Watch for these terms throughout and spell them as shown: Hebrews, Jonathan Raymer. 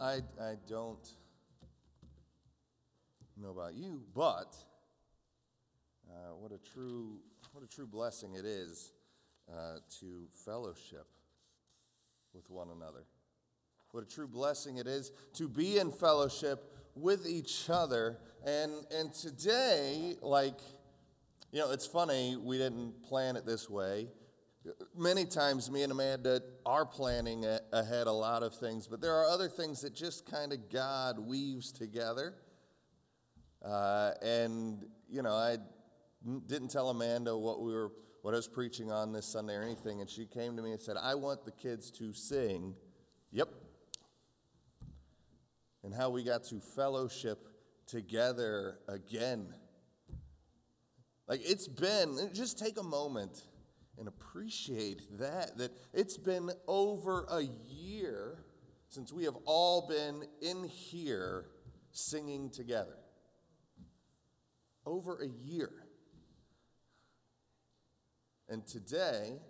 Well, I don't know about you, but what a true blessing it is to fellowship with one another. What a true blessing it is to be in fellowship with each other. And today, it's funny, we didn't plan it this way. Many times me and Amanda are planning ahead a lot of things, but there are other things that just kind of God weaves together. I didn't tell Amanda what I was preaching on this Sunday or anything, and she came to me and said, I want the kids to sing. Yep. And how we got to fellowship together again. Just take a moment and appreciate that it's been over a year since we have all been in here singing together. Over a year. And today,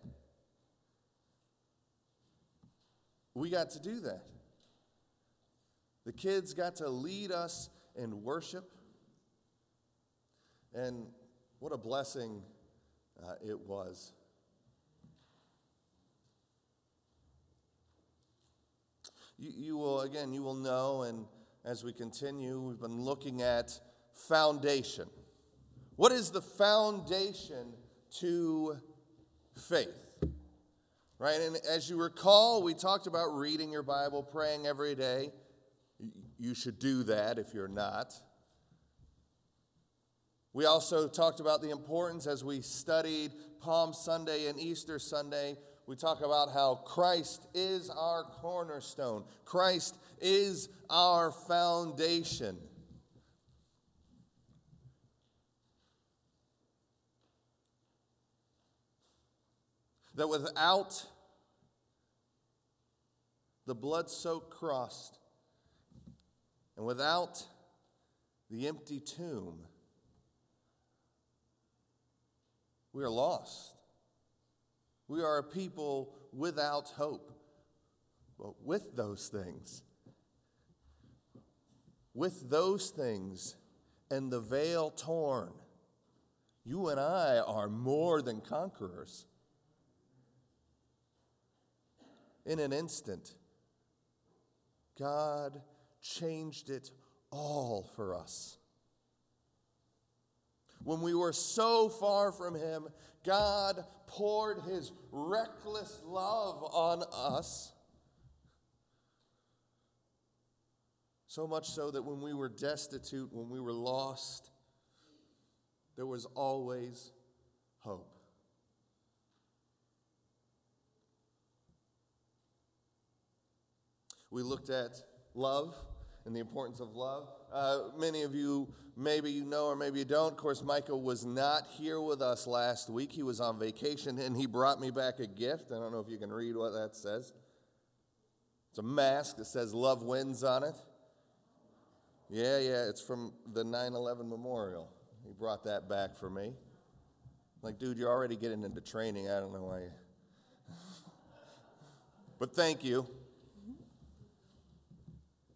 we got to do that. The kids got to lead us in worship. And what a blessing it was. You will know, and as we continue, we've been looking at foundation. What is the foundation to faith? Right, and as you recall, we talked about reading your Bible, praying every day. You should do that if you're not. We also talked about the importance as we studied Palm Sunday and Easter Sunday. We talk about how Christ is our cornerstone. Christ is our foundation. That without the blood-soaked cross and without the empty tomb, we are lost. We are a people without hope. But with those things and the veil torn, you and I are more than conquerors. In an instant, God changed it all for us. When we were so far from Him, God poured His reckless love on us. So much so that when we were destitute, when we were lost, there was always hope. We looked at love and the importance of love. Many of you, maybe you know or maybe you don't. Of course, Michael was not here with us last week. He was on vacation, and he brought me back a gift. I don't know if you can read what that says. It's a mask that says Love Wins on it. Yeah, it's from the 9/11 memorial. He brought that back for me. Dude, you're already getting into training. I don't know why. But thank you.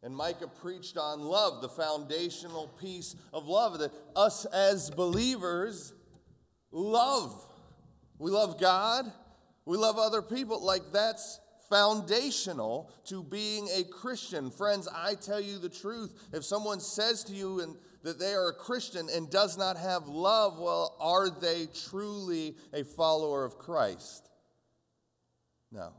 And Micah preached on love, the foundational piece of love, that us as believers love. We love God. We love other people. That's foundational to being a Christian. Friends, I tell you the truth. If someone says to you that they are a Christian and does not have love, well, are they truly a follower of Christ? No.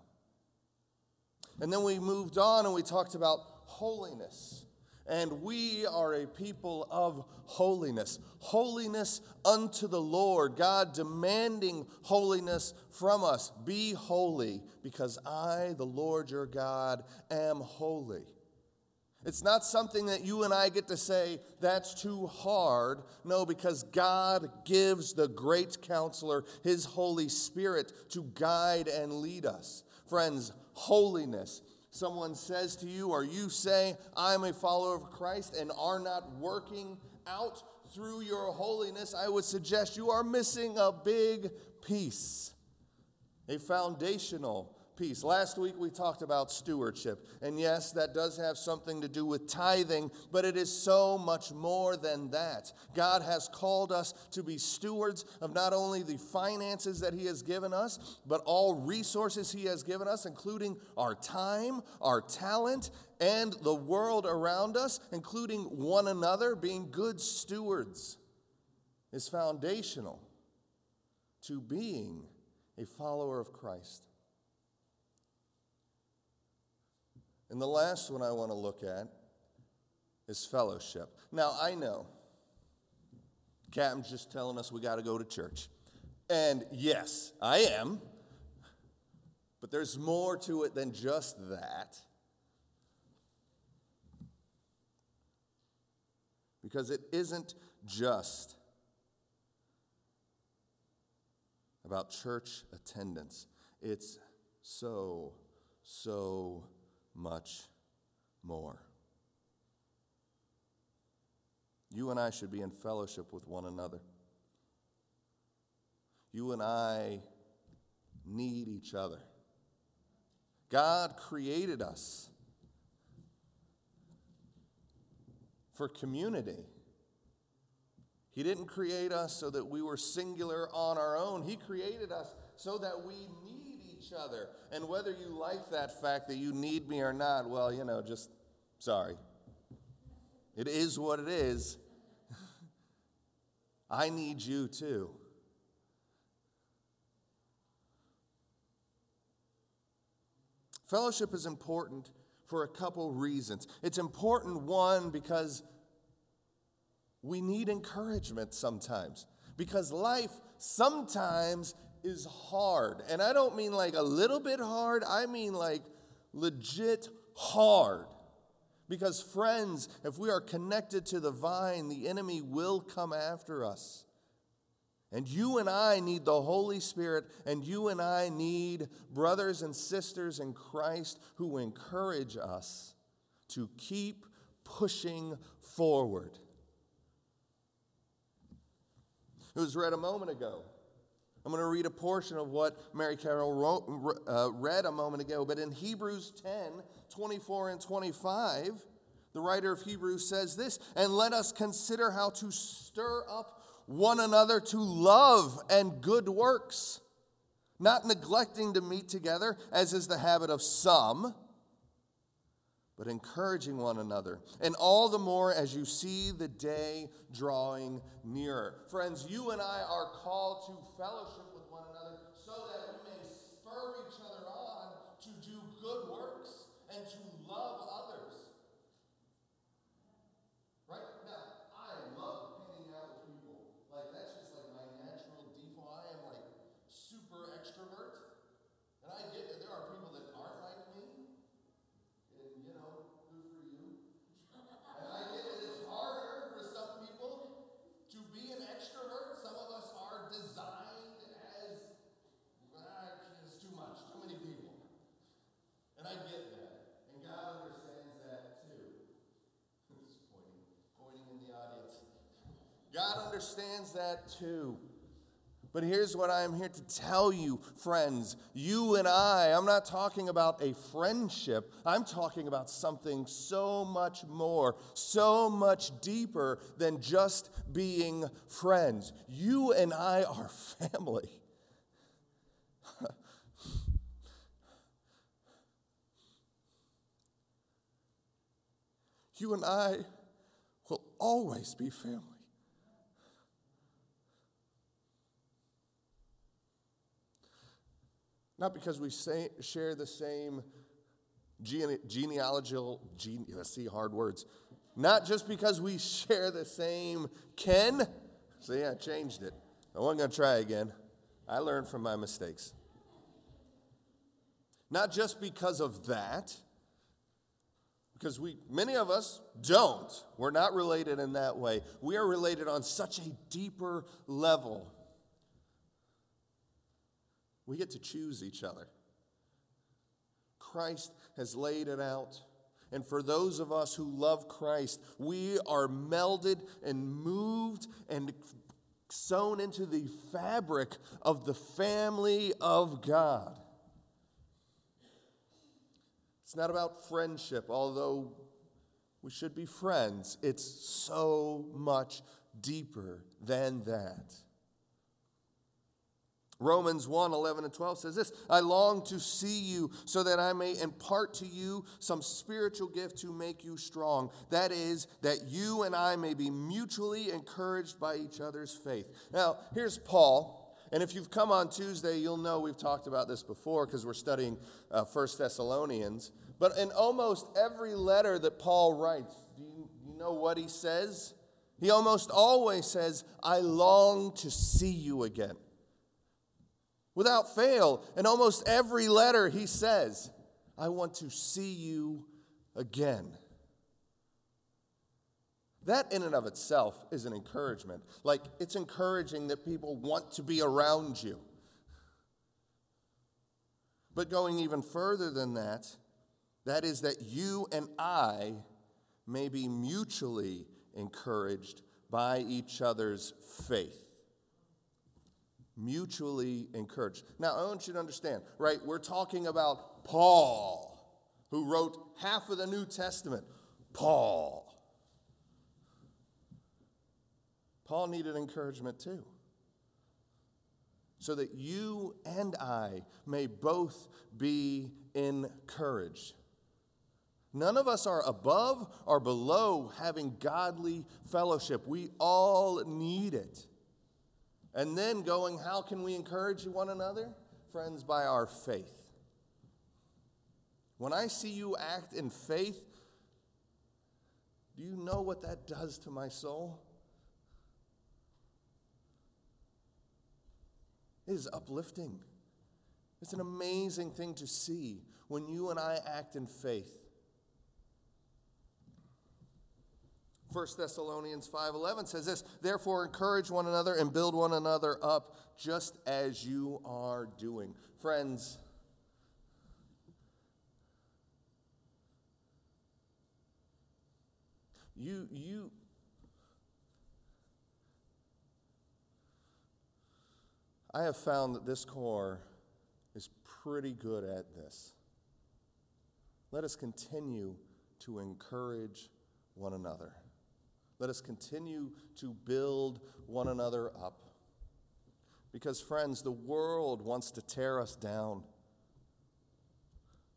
And then we moved on and we talked about holiness. And we are a people of holiness. Holiness unto the Lord. God demanding holiness from us. Be holy because I, the Lord your God, am holy. It's not something that you and I get to say, that's too hard. No, because God gives the great counselor, His Holy Spirit, to guide and lead us. Friends, holiness. Someone says to you, or you say, I'm a follower of Christ, and are not working out through your holiness, I would suggest you are missing a big piece, a foundational peace. Last week we talked about stewardship. And yes, that does have something to do with tithing, but it is so much more than that. God has called us to be stewards of not only the finances that He has given us, but all resources He has given us, including our time, our talent, and the world around us, including one another. Being good stewards is foundational to being a follower of Christ. And the last one I want to look at is fellowship. Now, I know Captain's just telling us we got to go to church. And yes, I am. But there's more to it than just that. Because it isn't just about church attendance. It's so much more. You and I should be in fellowship with one another. You and I need each other. God created us for community. He didn't create us so that we were singular on our own. He created us so that we need each other. And whether you like that fact that you need me or not, well, you know, just sorry. It is what it is. I need you too. Fellowship is important for a couple reasons. It's important, one, because we need encouragement sometimes. Because life sometimes is hard. And I don't mean like a little bit hard. I mean like legit hard. Because friends, if we are connected to the vine, the enemy will come after us. And you and I need the Holy Spirit, and you and I need brothers and sisters in Christ who encourage us to keep pushing forward. It was read a moment ago. I'm going to read a portion of what Mary Carol read a moment ago. But in Hebrews 10:24-25, the writer of Hebrews says this, "And let us consider how to stir up one another to love and good works, not neglecting to meet together, as is the habit of some, but encouraging one another, and all the more as you see the day drawing nearer." Friends, you and I are called to fellowship with one another so that we may spur each other on to do good works and to love others. Right? Now, I love hanging out with people. Like, that's just like my natural default. I am like super extrovert, and I get that there are people that aren't like me. God understands that too. But here's what I'm here to tell you, friends. You and I'm not talking about a friendship. I'm talking about something so much more, so much deeper than just being friends. You and I are family. You and I will always be family. Not because we share the same genealogical, not just because we share the same kin. See, I changed it. I wasn't going to try again. I learned from my mistakes. Not just because of that, because many of us don't. We're not related in that way. We are related on such a deeper level. We get to choose each other. Christ has laid it out. And for those of us who love Christ, we are melded and moved and sewn into the fabric of the family of God. It's not about friendship, although we should be friends. It's so much deeper than that. Romans 1:11-12 says this, I long to see you so that I may impart to you some spiritual gift to make you strong. That is, that you and I may be mutually encouraged by each other's faith. Now, here's Paul. And if you've come on Tuesday, you'll know we've talked about this before because we're studying 1 Thessalonians. But in almost every letter that Paul writes, do you know what he says? He almost always says, I long to see you again. Without fail, in almost every letter he says, I want to see you again. That in and of itself is an encouragement. Like, it's encouraging that people want to be around you. But going even further than that, that is that you and I may be mutually encouraged by each other's faith. Mutually encouraged. Now, I want you to understand, right? We're talking about Paul, who wrote half of the New Testament. Paul needed encouragement too. So that you and I may both be encouraged. None of us are above or below having godly fellowship. We all need it. And then going, how can we encourage one another? Friends, by our faith. When I see you act in faith, do you know what that does to my soul? It is uplifting. It's an amazing thing to see when you and I act in faith. 1 Thessalonians 5:11 says this, therefore encourage one another and build one another up just as you are doing. Friends, I have found that this core is pretty good at this. Let us continue to encourage one another. Let us continue to build one another up. Because, friends, the world wants to tear us down.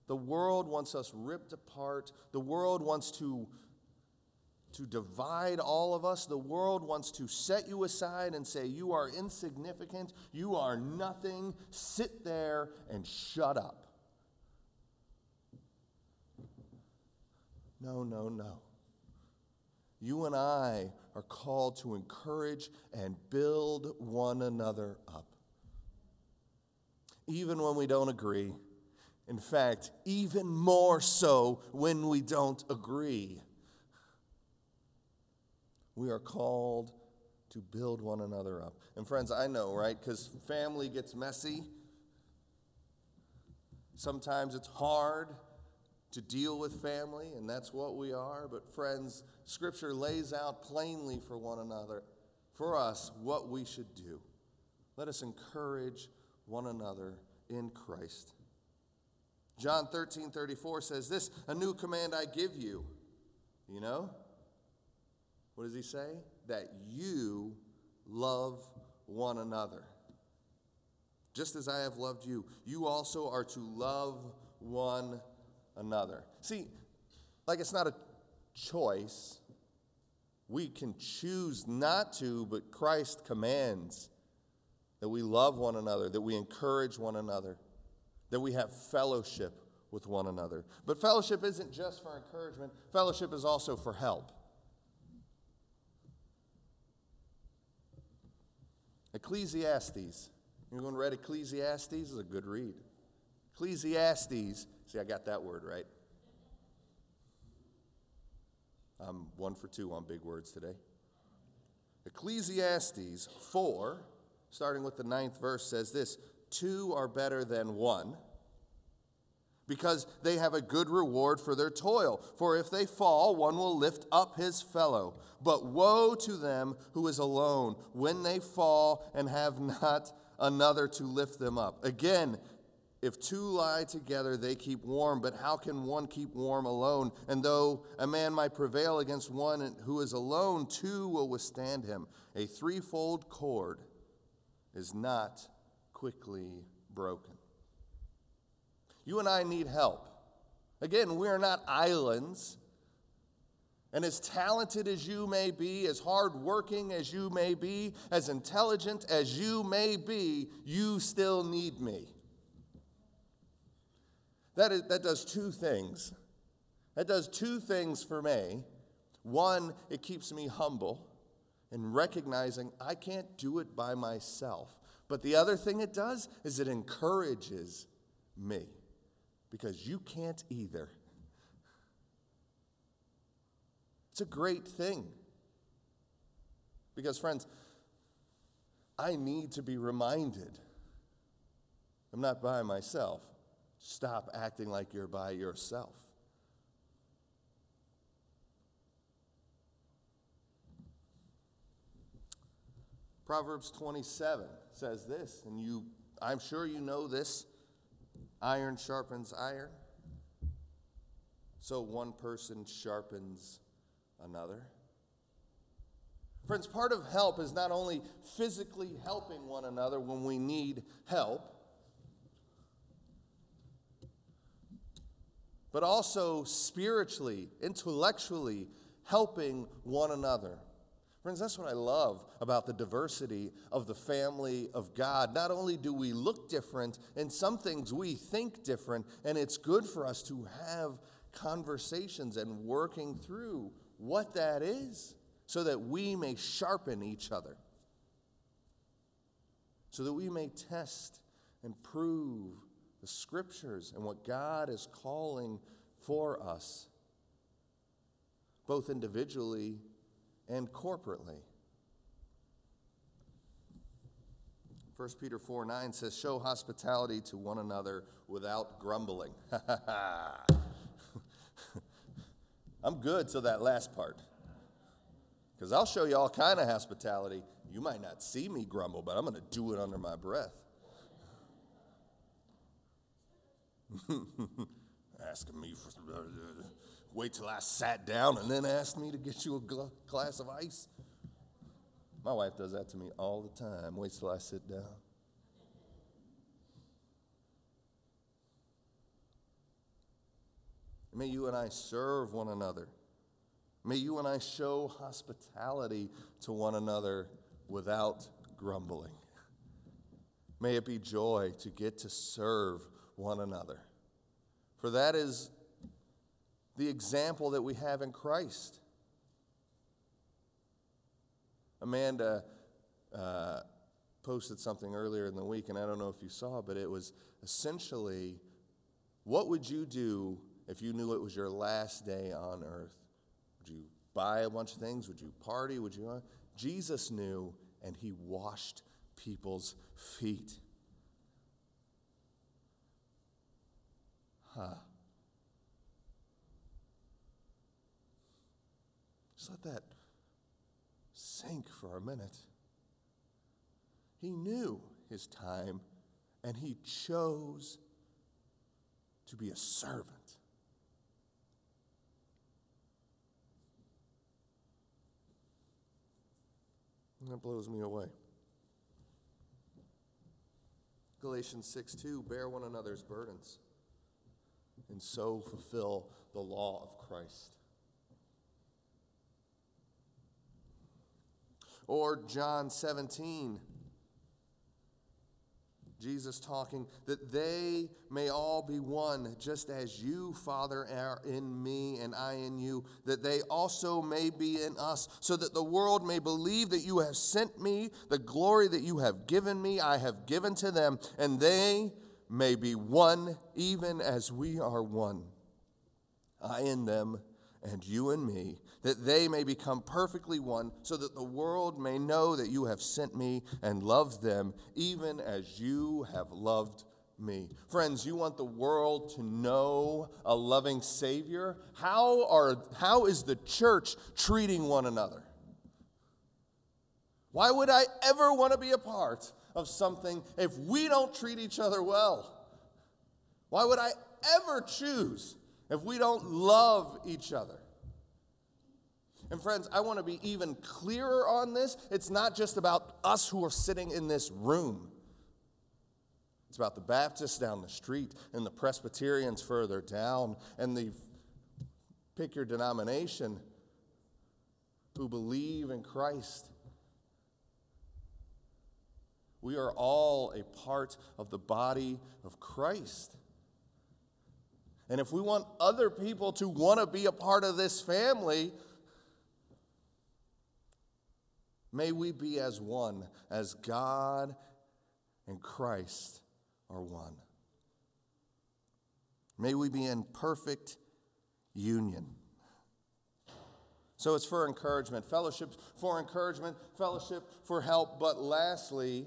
The world wants us ripped apart. The world wants to divide all of us. The world wants to set you aside and say, you are insignificant, you are nothing, sit there and shut up. No. You and I are called to encourage and build one another up. Even when we don't agree. In fact, even more so when we don't agree. We are called to build one another up. And friends, I know, right? Because family gets messy. Sometimes it's hard to deal with family, and that's what we are. But friends, Scripture lays out plainly for one another, for us, what we should do. Let us encourage one another in Christ. John 13:34 says this, a new command I give you. You know? What does he say? That you love one another. Just as I have loved you, you also are to love one another. See, like it's not a choice. We can choose not to, but Christ commands that we love one another, that we encourage one another, that we have fellowship with one another. But fellowship isn't just for encouragement. Fellowship is also for help. Ecclesiastes. You're going to read Ecclesiastes? It's a good read. Ecclesiastes. See, I got that word right. I'm 1 for 2 on big words today. Ecclesiastes 4, starting with the 9th verse, says this, 2 are better than 1 because they have a good reward for their toil. For if they fall, one will lift up his fellow. But woe to them who is alone when they fall and have not another to lift them up. Again, If two lie together, they keep warm, but how can one keep warm alone? And though a man might prevail against one who is alone, two will withstand him. A threefold cord is not quickly broken. You and I need help. Again, we are not islands. And as talented as you may be, as hardworking as you may be, as intelligent as you may be, you still need me. That does two things. That does two things for me. One, it keeps me humble and recognizing I can't do it by myself. But the other thing it does is it encourages me because you can't either. It's a great thing. Because, friends, I need to be reminded I'm not by myself. Stop acting like you're by yourself. Proverbs 27 says this, and I'm sure you know this, iron sharpens iron, so one person sharpens another. Friends, part of help is not only physically helping one another when we need help, but also spiritually, intellectually, helping one another. Friends, that's what I love about the diversity of the family of God. Not only do we look different, in some things we think different, and it's good for us to have conversations and working through what that is so that we may sharpen each other, so that we may test and prove the scriptures and what God is calling for us, both individually and corporately. 1 Peter 4:9 says, show hospitality to one another without grumbling. I'm good till that last part, because I'll show you all kind of hospitality. You might not see me grumble, but I'm going to do it under my breath. Asking me for wait till I sat down and then asked me to get you a glass of ice. My wife does that to me all the time. Wait till I sit down. May you and I serve one another. May you and I show hospitality to one another without grumbling. May it be joy to get to serve one another. For that is the example that we have in Christ. Amanda posted something earlier in the week, and I don't know if you saw, but it was essentially, what would you do if you knew it was your last day on earth? Would you buy a bunch of things? Would you party? Would you? Jesus knew, and he washed people's feet. Just let that sink for a minute. He knew his time, and he chose to be a servant. And that blows me away. Galatians 6:2, bear one another's burdens, and so fulfill the law of Christ. Or John 17, Jesus talking, that they may all be one, just as you, Father, are in me and I in you, that they also may be in us, so that the world may believe that you have sent me. The glory that you have given me, I have given to them, and they may be one, even as we are one. I in them, and you in me, that they may become perfectly one, so that the world may know that you have sent me and loved them, even as you have loved me. Friends, you want the world to know a loving Savior? How is the church treating one another? Why would I ever want to be a part of something if we don't treat each other well? Why would I ever choose if we don't love each other? And friends, I want to be even clearer on this. It's not just about us who are sitting in this room. It's about the Baptists down the street and the Presbyterians further down and the pick your denomination who believe in Christ. We are all a part of the body of Christ. And if we want other people to want to be a part of this family, may we be as one, as God and Christ are one. May we be in perfect union. So it's for encouragement, fellowship for encouragement, fellowship for help. But lastly,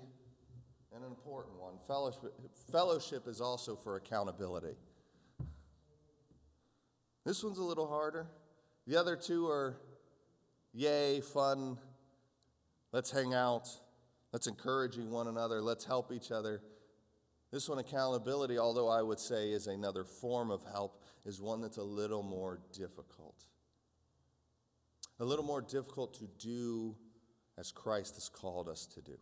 and an important one, fellowship is also for accountability. This one's a little harder. The other two are, yay, fun, let's hang out, let's encourage one another, let's help each other. This one, accountability, although I would say is another form of help, is one that's a little more difficult. A little more difficult to do as Christ has called us to do.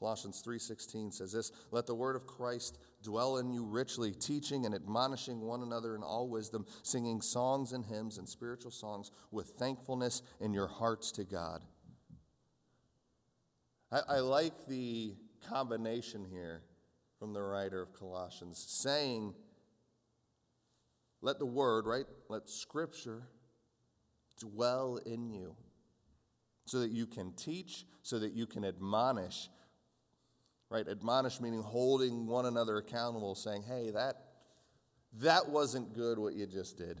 Colossians 3:16 says this, "Let the word of Christ dwell in you richly, teaching and admonishing one another in all wisdom, singing songs and hymns and spiritual songs with thankfulness in your hearts to God." I like the combination here from the writer of Colossians, saying, let the word, right, let Scripture dwell in you so that you can teach, so that you can admonish. Right, admonish meaning holding one another accountable, saying, hey, that wasn't good what you just did.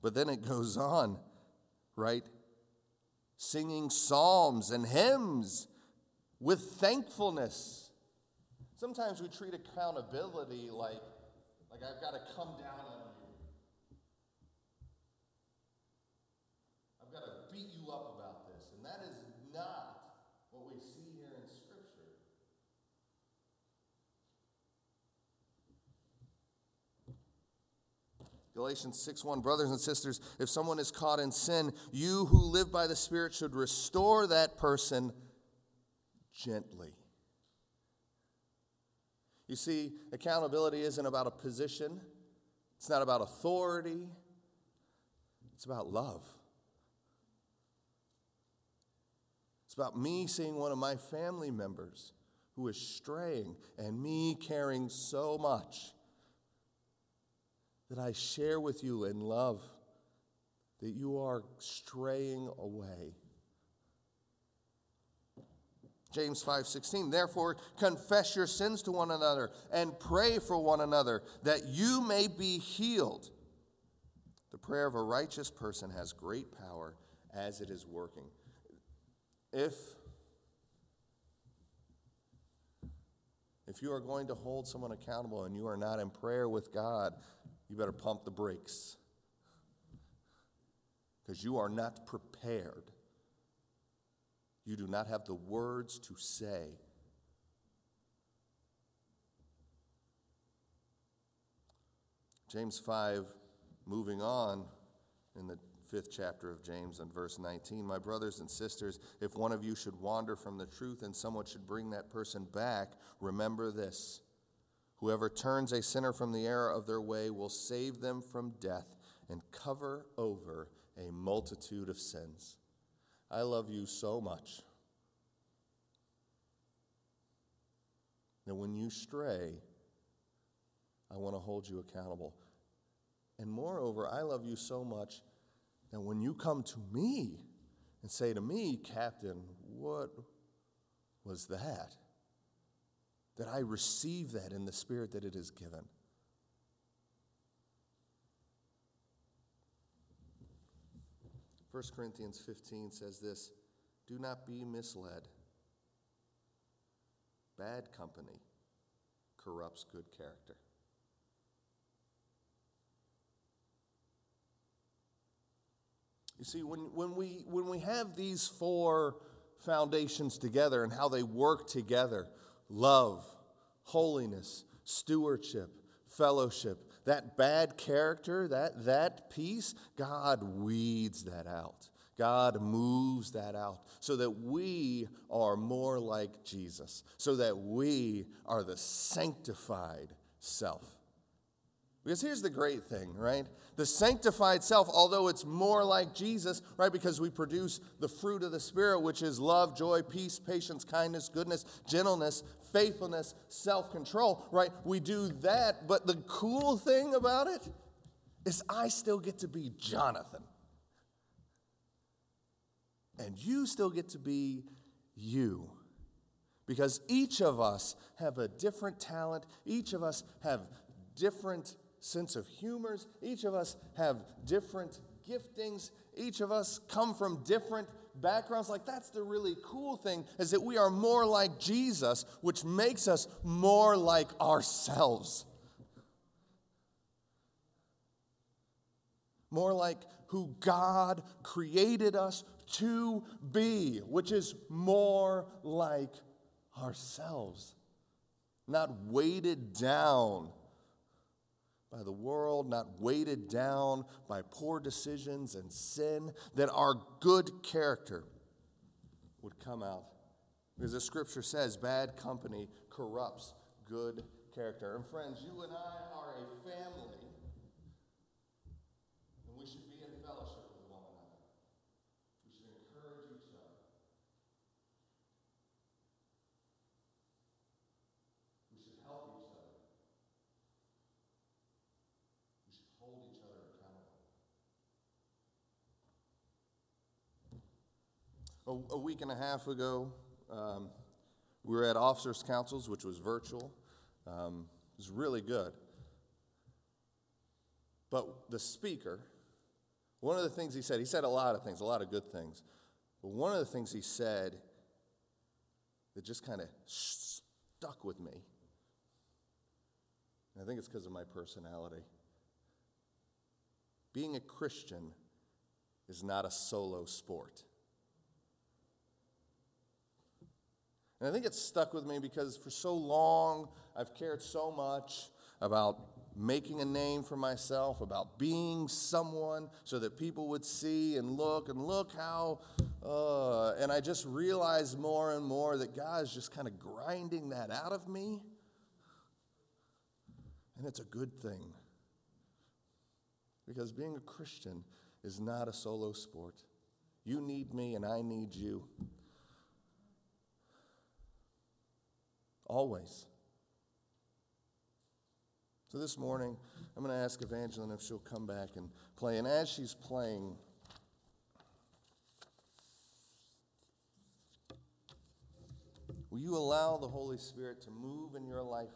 But then it goes on, right? Singing psalms and hymns with thankfulness. Sometimes we treat accountability like I've got to come down on you. I've got to beat you up about this. And that is not what we see. Galatians 6:1, brothers and sisters, if someone is caught in sin, you who live by the Spirit should restore that person gently. You see, accountability isn't about a position. It's not about authority. It's about love. It's about me seeing one of my family members who is straying and me caring so much that I share with you in love that you are straying away. James 5:16, therefore confess your sins to one another and pray for one another that you may be healed. The prayer of a righteous person has great power as it is working. If you are going to hold someone accountable and you are not in prayer with God, you better pump the brakes because you are not prepared. You do not have the words to say. James 5, moving on in the 5th chapter of James and verse 19, my brothers and sisters, if one of you should wander from the truth and someone should bring that person back, remember this. Whoever turns a sinner from the error of their way will save them from death and cover over a multitude of sins. I love you so much that when you stray, I want to hold you accountable. And moreover, I love you so much that when you come to me and say to me, Captain, what was that? That I receive that in the spirit that it is given. First Corinthians 15 says this, do not be misled. Bad company corrupts good character. You see, when we have these four foundations together and how they work together, love, holiness, stewardship, fellowship. That bad character, that piece, God weeds that out. God moves that out so that we are more like Jesus, so that we are the sanctified self. Because here's the great thing, right? The sanctified self, although it's more like Jesus, right? Because we produce the fruit of the Spirit, which is love, joy, peace, patience, kindness, goodness, gentleness, faithfulness, self-control, right? We do that, but the cool thing about it is I still get to be Jonathan. And you still get to be you. Because each of us have a different talent. Each of us have different sense of humors. Each of us have different giftings. Each of us come from different backgrounds. Like, that's the really cool thing, is that we are more like Jesus, which makes us more like ourselves. More like who God created us to be, which is more like ourselves. Not weighted down by the world, not weighted down by poor decisions and sin, that our good character would come out. Because the scripture says, bad company corrupts good character. And friends, you and I are a family, and we should be in fellowship with one another. We should encourage each other. We should help each other. A week and a half ago, we were at Officers' Councils, which was virtual. It was really good. But the speaker, one of the things he said a lot of things, a lot of good things. But one of the things he said that just kind of stuck with me, and I think it's because of my personality, being a Christian is not a solo sport. And I think it's stuck with me because for so long I've cared so much about making a name for myself, about being someone so that people would see and look how, and I just realized more and more that God is just kind of grinding that out of me. And it's a good thing. Because being a Christian is not a solo sport. You need me and I need you. Always. So this morning, I'm going to ask Evangeline if she'll come back and play. And as she's playing, will you allow the Holy Spirit to move in your life?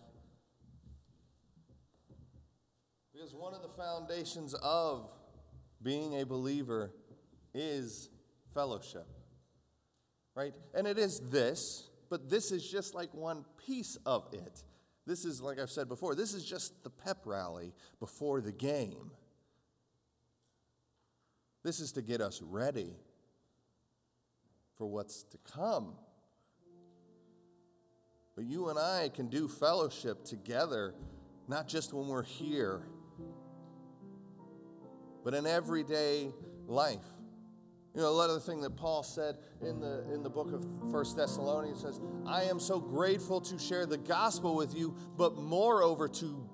Because one of the foundations of being a believer is fellowship, right? And it is this. But this is just like one piece of it. This is, like I've said before, this is just the pep rally before the game. This is to get us ready for what's to come. But you and I can do fellowship together, not just when we're here, but in everyday life. You know, another thing that Paul said in the book of 1 Thessalonians says, I am so grateful to share the gospel with you, but moreover to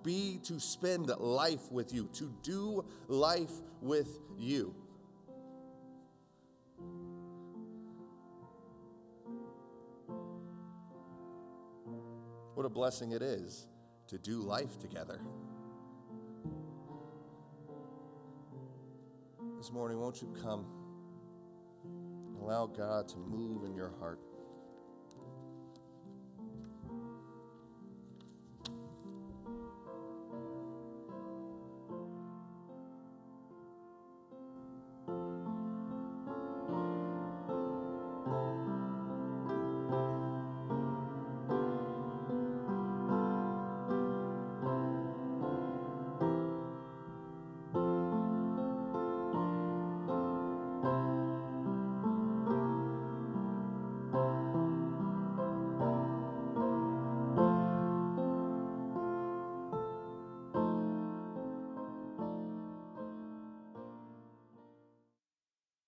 spend life with you, to do life with you. What a blessing it is to do life together. This morning, won't you come? Allow God to move in your heart.